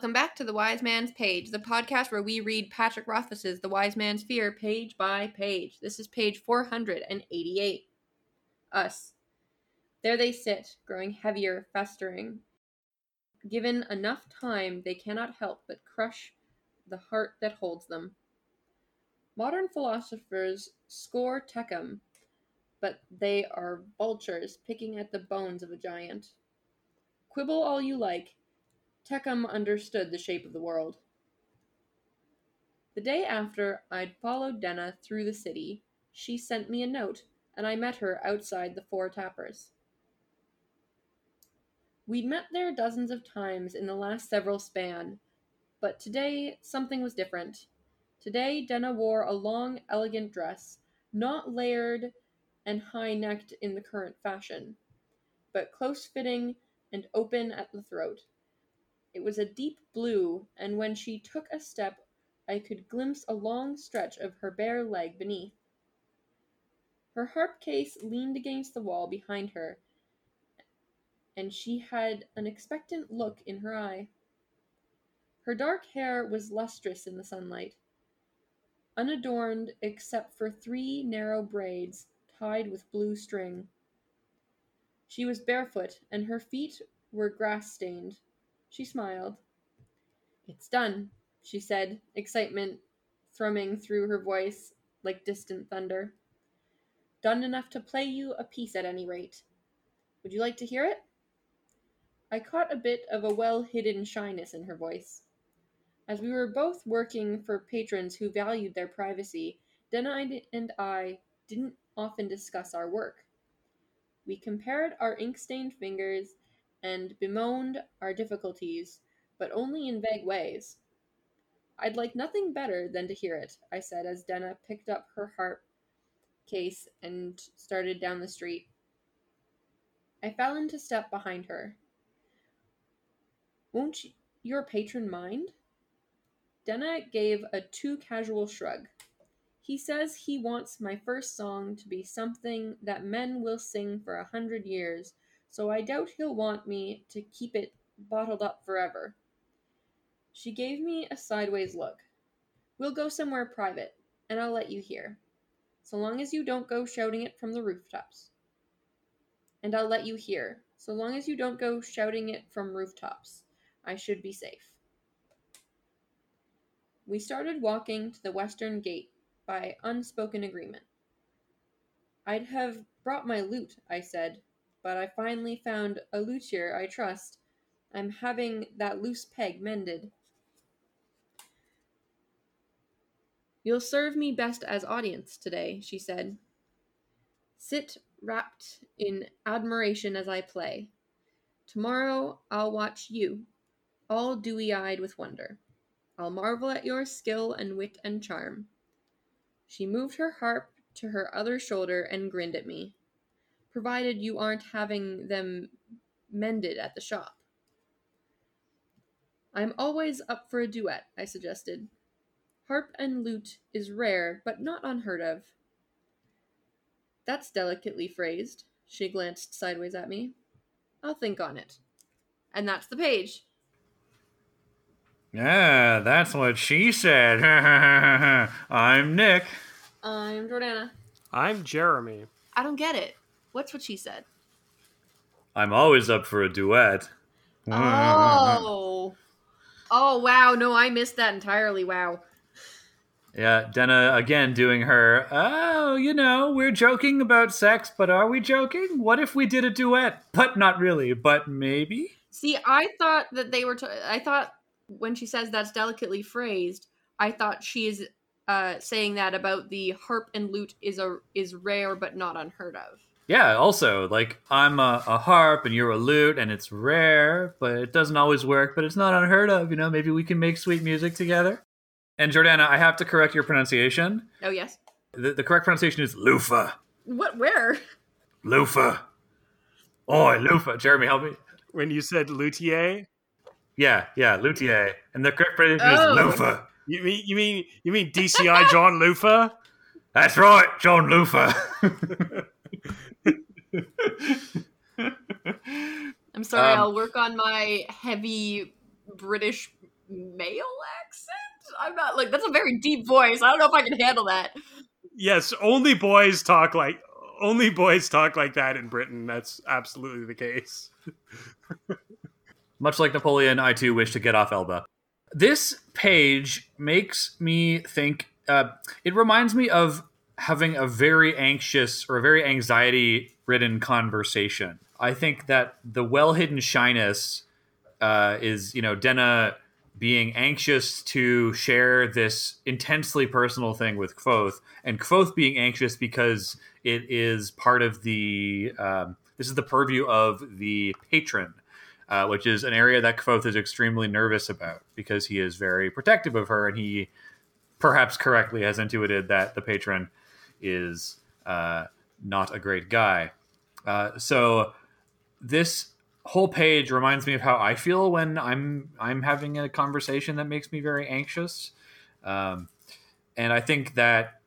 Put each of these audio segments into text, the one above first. Welcome back to The Wise Man's Page, the podcast where we read Patrick Rothfuss's The Wise Man's Fear page by page. This is page 488. Us. There they sit, growing heavier, festering. Given enough time, they cannot help but crush the heart that holds them. Modern philosophers score Tekum, but they are vultures picking at the bones of a giant. Quibble all you like. Tekum understood the shape of the world. The day after I'd followed Denna through the city, she sent me a note, and I met her outside the Four Tappers. We'd met there dozens of times in the last several span, but today something was different. Today Denna wore a long, elegant dress, not layered and high-necked in the current fashion, but close-fitting and open at the throat. It was a deep blue, and when she took a step, I could glimpse a long stretch of her bare leg beneath. Her harp case leaned against the wall behind her, and she had an expectant look in her eye. Her dark hair was lustrous in the sunlight, unadorned except for three narrow braids tied with blue string. She was barefoot, and her feet were grass-stained. She smiled. "It's done," she said, excitement thrumming through her voice like distant thunder. "Done enough to play you a piece at any rate. Would you like to hear it?" I caught a bit of a well-hidden shyness in her voice. As we were both working for patrons who valued their privacy, Denna and I didn't often discuss our work. We compared our ink-stained fingers and bemoaned our difficulties, but only in vague ways. "I'd like nothing better than to hear it," I said as Denna picked up her harp case and started down the street. I fell into step behind her. "Won't your patron mind?" Denna gave a too casual shrug. "He says he wants my first song to be something that men will sing for 100 years, so I doubt he'll want me to keep it bottled up forever." She gave me a sideways look. "We'll go somewhere private, and I'll let you hear, so long as you don't go shouting it from the rooftops. And I'll let you hear, so long as you don't go shouting it from rooftops. I should be safe." We started walking to the western gate by unspoken agreement. "I'd have brought my lute," I said, "but I finally found a luthier I trust. I'm having that loose peg mended." "You'll serve me best as audience today," she said. "Sit wrapped in admiration as I play. Tomorrow I'll watch you, all dewy-eyed with wonder. I'll marvel at your skill and wit and charm." She moved her harp to her other shoulder and grinned at me. "Provided you aren't having them mended at the shop." "I'm always up for a duet," I suggested. "Harp and lute is rare, but not unheard of." "That's delicately phrased." She glanced sideways at me. "I'll think on it." And that's the page. Yeah, that's what she said. I'm Nick. I'm Jordana. I'm Jeremy. I don't get it. What's what she said? "I'm always up for a duet." Oh, wow. No, I missed that entirely. Wow. Yeah, Denna again doing her, we're joking about sex, but are we joking? What if we did a duet? But not really, but maybe? See, I thought that they were, I thought when she says that's delicately phrased, I thought she is saying that about the harp and lute is rare, but not unheard of. Yeah, also, like, I'm a harp and you're a lute and it's rare, but it doesn't always work, but it's not unheard of, maybe we can make sweet music together. And Jordana, I have to correct your pronunciation. Oh, yes. The correct pronunciation is loofah. What? Where? Loofah. Oi, loofah. Jeremy, help me. When you said luthier? Yeah, luthier. And the correct pronunciation is loofah. You mean DCI John Loofah? That's right, John Loofah. I'm sorry, I'll work on my heavy British male accent? I'm not like, that's a very deep voice. I don't know if I can handle that. Yes, only boys talk like that in Britain. That's absolutely the case. Much like Napoleon, I too wish to get off Elba. This page makes me think, it reminds me of having a very anxious or a very anxiety-ridden conversation. I think that the well-hidden shyness is, you know, Denna being anxious to share this intensely personal thing with Kvothe, and Kvothe being anxious because it is part of the, this is the purview of the patron, which is an area that Kvothe is extremely nervous about because he is very protective of her, and he perhaps correctly has intuited that the patron is not a great guy. So this whole page reminds me of how I feel when I'm having a conversation that makes me very anxious. And I think that,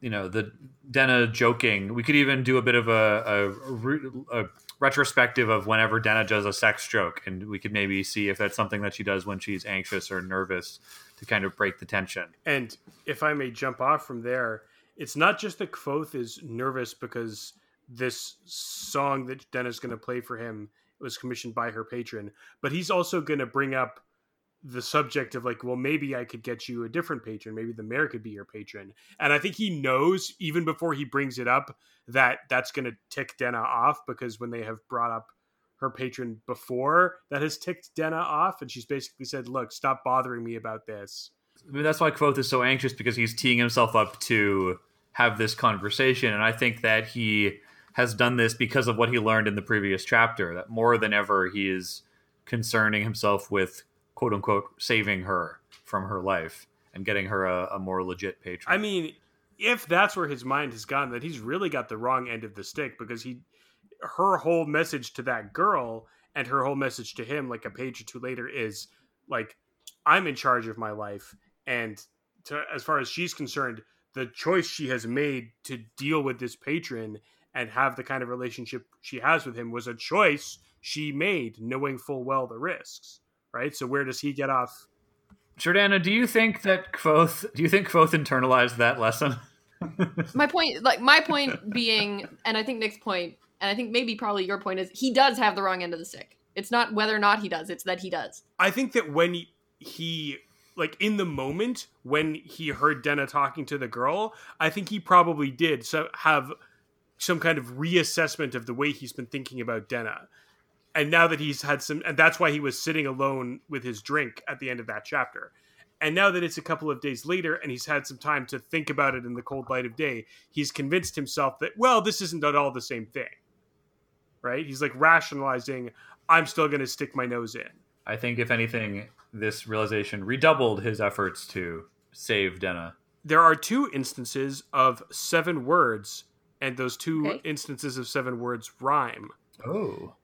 you know, the Denna joking, we could even do a bit of a retrospective of whenever Denna does a sex joke, and we could maybe see if that's something that she does when she's anxious or nervous to kind of break the tension. And if I may jump off from there, it's not just that Kvothe is nervous because this song that Denna's going to play for him was commissioned by her patron, but he's also going to bring up the subject of like, well, maybe I could get you a different patron. Maybe the mayor could be your patron. And I think he knows even before he brings it up that that's going to tick Denna off, because when they have brought up her patron before, that has ticked Denna off. And she's basically said, look, stop bothering me about this. I mean, that's why Kvothe is so anxious, because he's teeing himself up to have this conversation. And I think that he has done this because of what he learned in the previous chapter, that more than ever he is concerning himself with, quote unquote, saving her from her life and getting her a more legit patron. I mean, if that's where his mind has gone, that he's really got the wrong end of the stick, because her whole message to that girl and her whole message to him, like a page or two later, is like, I'm in charge of my life. And as far as she's concerned, the choice she has made to deal with this patron and have the kind of relationship she has with him was a choice she made, knowing full well the risks, right? So where does he get off? Jordana, do you think Kvothe internalized that lesson? My point being, and I think Nick's point, and I think maybe probably your point, is he does have the wrong end of the stick. It's not whether or not he does, it's that he does. I think that when he like in the moment when he heard Denna talking to the girl, I think he probably did so have some kind of reassessment of the way he's been thinking about Denna. And now that he's had some, and that's why he was sitting alone with his drink at the end of that chapter. And now that it's a couple of days later and he's had some time to think about it in the cold light of day, he's convinced himself that, well, this isn't at all the same thing, right? He's like rationalizing, I'm still going to stick my nose in. I think if anything, this realization redoubled his efforts to save Denna. There are two instances of 7 words, and those two instances of 7 words rhyme. Oh.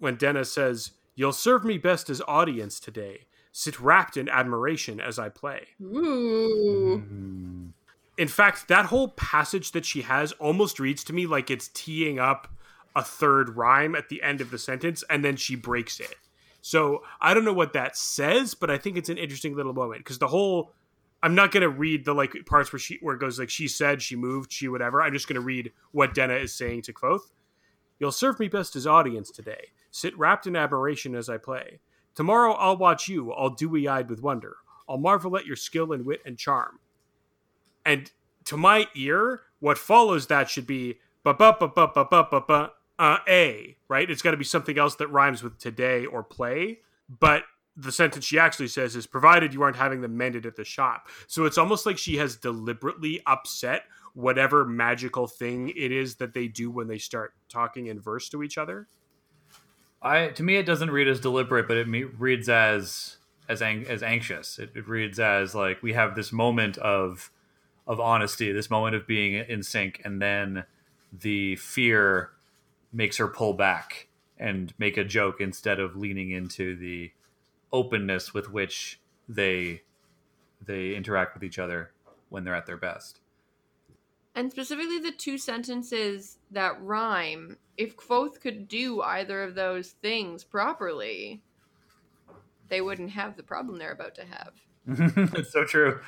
When Denna says, you'll serve me best as audience today. Sit wrapped in admiration as I play. Ooh. Mm. In fact, that whole passage that she has almost reads to me like it's teeing up a third rhyme at the end of the sentence, and then she breaks it. So I don't know what that says, but I think it's an interesting little moment, because the whole... I'm not going to read the like parts where it goes like she said, she moved, she whatever. I'm just going to read what Denna is saying to Kvothe. You'll serve me best as audience today. Sit wrapped in admiration as I play. Tomorrow I'll watch you, all dewy-eyed with wonder. I'll marvel at your skill and wit and charm. And to my ear, what follows that should be ba-ba-ba-ba-ba-ba-ba-ba-a, right? It's got to be something else that rhymes with today or play, but the sentence she actually says is, provided you aren't having them mended at the shop. So it's almost like she has deliberately upset whatever magical thing it is that they do when they start talking in verse to each other. To me, it doesn't read as deliberate, but it reads as anxious. It reads as like, we have this moment of honesty, this moment of being in sync, and then the fear makes her pull back and make a joke instead of leaning into the openness with which they interact with each other when they're at their best. And specifically the 2 sentences that rhyme, if Kvothe could do either of those things properly, they wouldn't have the problem they're about to have. It's so true.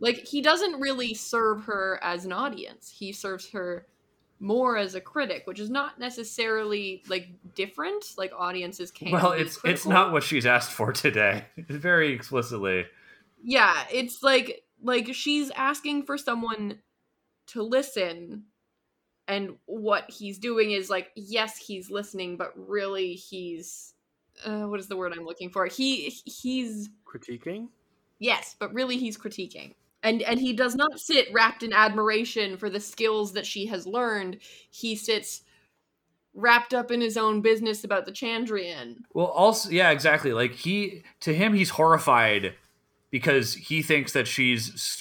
Like, he doesn't really serve her as an audience. He serves her more as a critic, which is not necessarily, like, different. Like, audiences can it's not what she's asked for today. Very explicitly. Yeah, it's like she's asking for someone to listen, and what he's doing is, like, yes, he's listening, but really he's... what is the word I'm looking for? He's critiquing. Yes, but really he's critiquing, and he does not sit wrapped in admiration for the skills that she has learned. He sits wrapped up in his own business about the Chandrian. Well, also, yeah, exactly. Like, he's horrified because he thinks that she's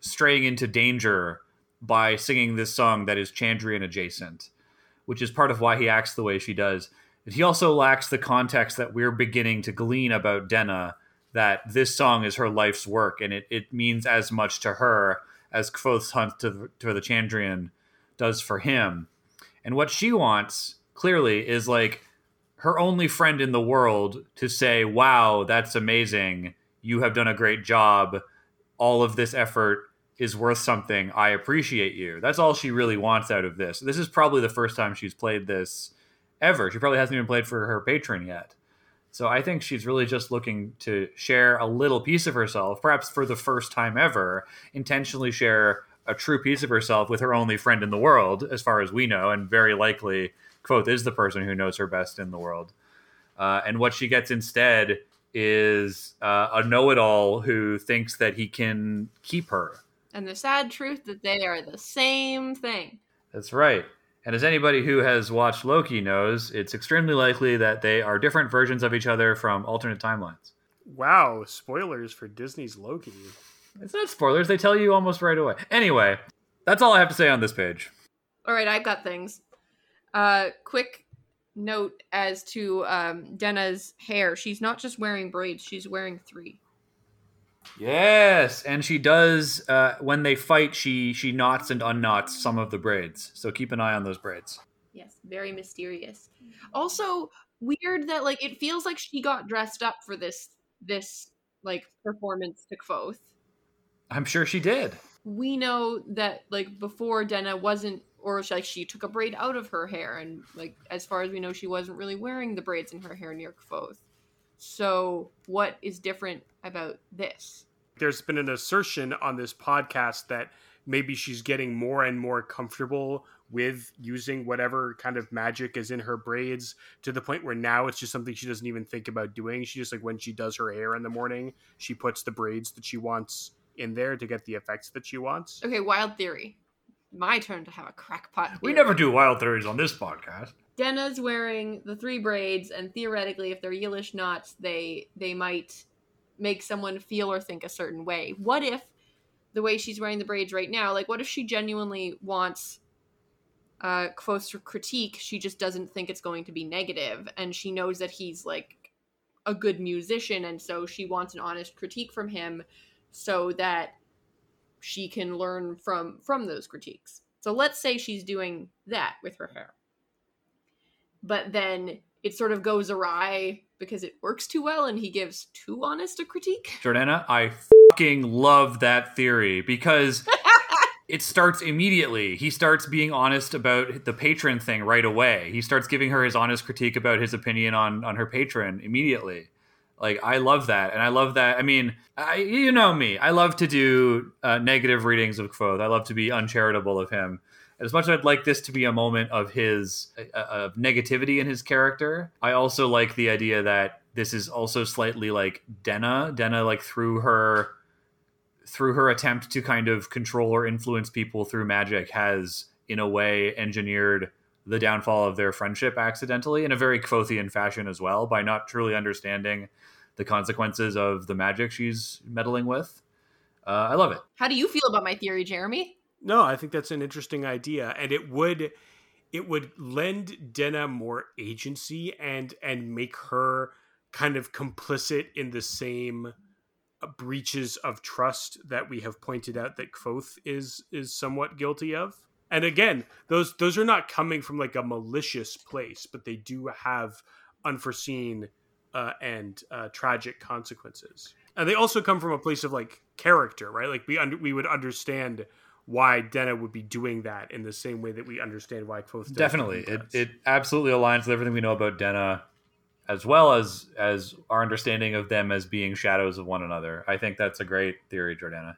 straying into danger by singing this song that is Chandrian adjacent, which is part of why he acts the way she does. He also lacks the context that we're beginning to glean about Denna, that this song is her life's work, and it means as much to her as Kvothe's hunt to the Chandrian does for him. And what she wants, clearly, is, like, her only friend in the world to say, wow, that's amazing, you have done a great job, all of this effort is worth something, I appreciate you. That's all she really wants out of this. This is probably the first time she's played this ever. She probably hasn't even played for her patron yet. So I think she's really just looking to share a little piece of herself, perhaps for the first time ever, intentionally share a true piece of herself with her only friend in the world, as far as we know, and very likely Kvothe is the person who knows her best in the world. And what she gets instead is a know-it-all who thinks that he can keep her. And the sad truth that they are the same thing. That's right. And as anybody who has watched Loki knows, it's extremely likely that they are different versions of each other from alternate timelines. Wow, spoilers for Disney's Loki. It's not spoilers, they tell you almost right away. Anyway, that's all I have to say on this page. All right, I've got things. Quick note as to Denna's hair. She's not just wearing braids, she's wearing 3. Yes, and she does, when they fight, she knots and unknots some of the braids. So keep an eye on those braids. Yes, very mysterious. Also, weird that, like, it feels like she got dressed up for this like, performance to Kvothe. I'm sure she did. We know that, like, before Denna wasn't, or, like, she took a braid out of her hair, and, like, as far as we know, she wasn't really wearing the braids in her hair near Kvothe. So what is different about this? There's been an assertion on this podcast that maybe she's getting more and more comfortable with using whatever kind of magic is in her braids, to the point where now it's just something she doesn't even think about doing. She just, like, when she does her hair in the morning, she puts the braids that she wants in there to get the effects that she wants. Okay, wild theory. My turn to have a crackpot theory. We never do wild theories on this podcast. Denna's wearing the 3 braids, and theoretically, if they're Yllish knots, they might make someone feel or think a certain way. What if the way she's wearing the braids right now, like, what if she genuinely wants closer critique, she just doesn't think it's going to be negative, and she knows that he's, like, a good musician, and so she wants an honest critique from him so that she can learn from those critiques. So let's say she's doing that with her hair. But then it sort of goes awry because it works too well and he gives too honest a critique. Jordana, I fucking love that theory because it starts immediately. He starts being honest about the patron thing right away. He starts giving her his honest critique about his opinion on her patron immediately. Like, I love that. And I love that. I mean, you know me. I love to do negative readings of Kvothe. I love to be uncharitable of him. As much as I'd like this to be a moment of his of negativity in his character, I also like the idea that this is also slightly like Denna. Denna, like, through her attempt to kind of control or influence people through magic, has in a way engineered the downfall of their friendship accidentally in a very Kvothean fashion as well, by not truly understanding the consequences of the magic she's meddling with. I love it. How do you feel about my theory, Jeremy? No, I think that's an interesting idea, and it would lend Denna more agency and make her kind of complicit in the same breaches of trust that we have pointed out that Kvothe is somewhat guilty of. And again, those are not coming from, like, a malicious place, but they do have unforeseen and tragic consequences. And they also come from a place of like character, right? Like we would understand why Denna would be doing that in the same way that we understand why Kvothe. Definitely, it absolutely aligns with everything we know about Denna, as well as our understanding of them as being shadows of one another. I think that's a great theory, Jordana.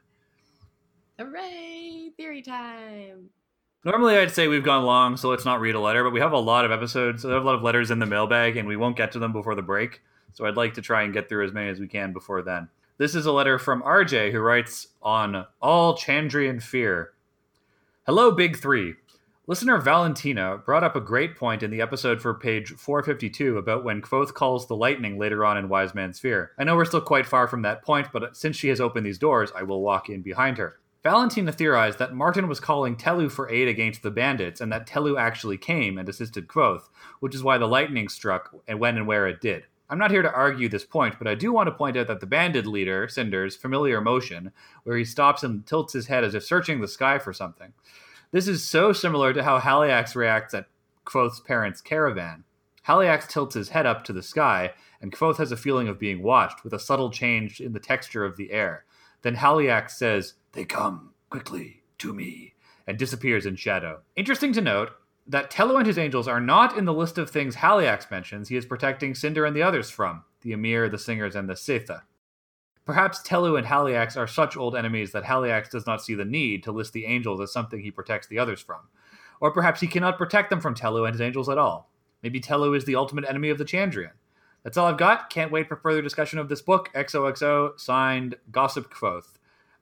Hooray! Theory time. Normally, I'd say we've gone long, so let's not read a letter. But we have a lot of episodes, so we have a lot of letters in the mailbag, and we won't get to them before the break. So I'd like to try and get through as many as we can before then. This is a letter from RJ, who writes on All Chandrian Fear. Hello, Big Three. Listener Valentina brought up a great point in the episode for page 452 about when Kvothe calls the lightning later on in Wise Man's Fear. I know we're still quite far from that point, but since she has opened these doors, I will walk in behind her. Valentina theorized that Martin was calling Tehlu for aid against the bandits, and that Tehlu actually came and assisted Kvothe, which is why the lightning struck and when and where it did. I'm not here to argue this point, but I do want to point out that the bandit leader, Cinder's familiar motion, where he stops and tilts his head as if searching the sky for something. This is so similar to how Haliax reacts at Kvothe's parents' caravan. Haliax tilts his head up to the sky, and Kvothe has a feeling of being watched, with a subtle change in the texture of the air. Then Haliax says, "They come, quickly, to me," and disappears in shadow. Interesting to note that Tehlu and his angels are not in the list of things Haliax mentions he is protecting Cinder and the others from, the Emir, the Singers, and the Setha. Perhaps Tehlu and Haliax are such old enemies that Haliax does not see the need to list the angels as something he protects the others from. Or perhaps he cannot protect them from Tehlu and his angels at all. Maybe Tehlu is the ultimate enemy of the Chandrian. That's all I've got. Can't wait for further discussion of this book. XOXO, signed Gossip Kvothe.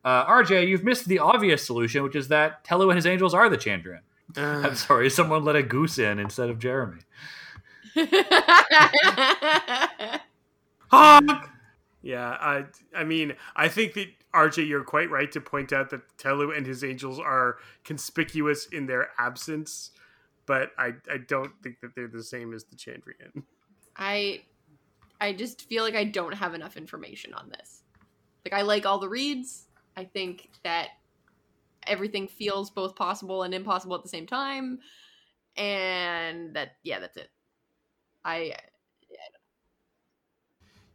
RJ, you've missed the obvious solution, which is that Tehlu and his angels are the Chandrian. I'm sorry, someone let a goose in instead of Jeremy. Yeah, I mean, I think that, RJ, you're quite right to point out that Tehlu and his angels are conspicuous in their absence, but I don't think that they're the same as the Chandrian. I just feel like I don't have enough information on this. Like, I like all the reads. I think that everything feels both possible and impossible at the same time, and that's it. I don't know.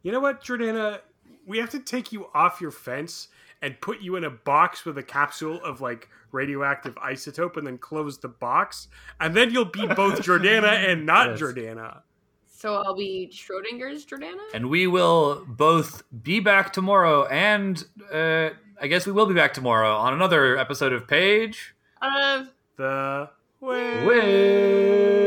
You know what, Jordana? We have to take you off your fence and put you in a box with a capsule of like radioactive isotope, and then close the box, and then you'll be both Jordana and not Jordana. So I'll be Schrodinger's Jordana, and we will both be back tomorrow, and I guess we will be back tomorrow on another episode of Page of the Wave.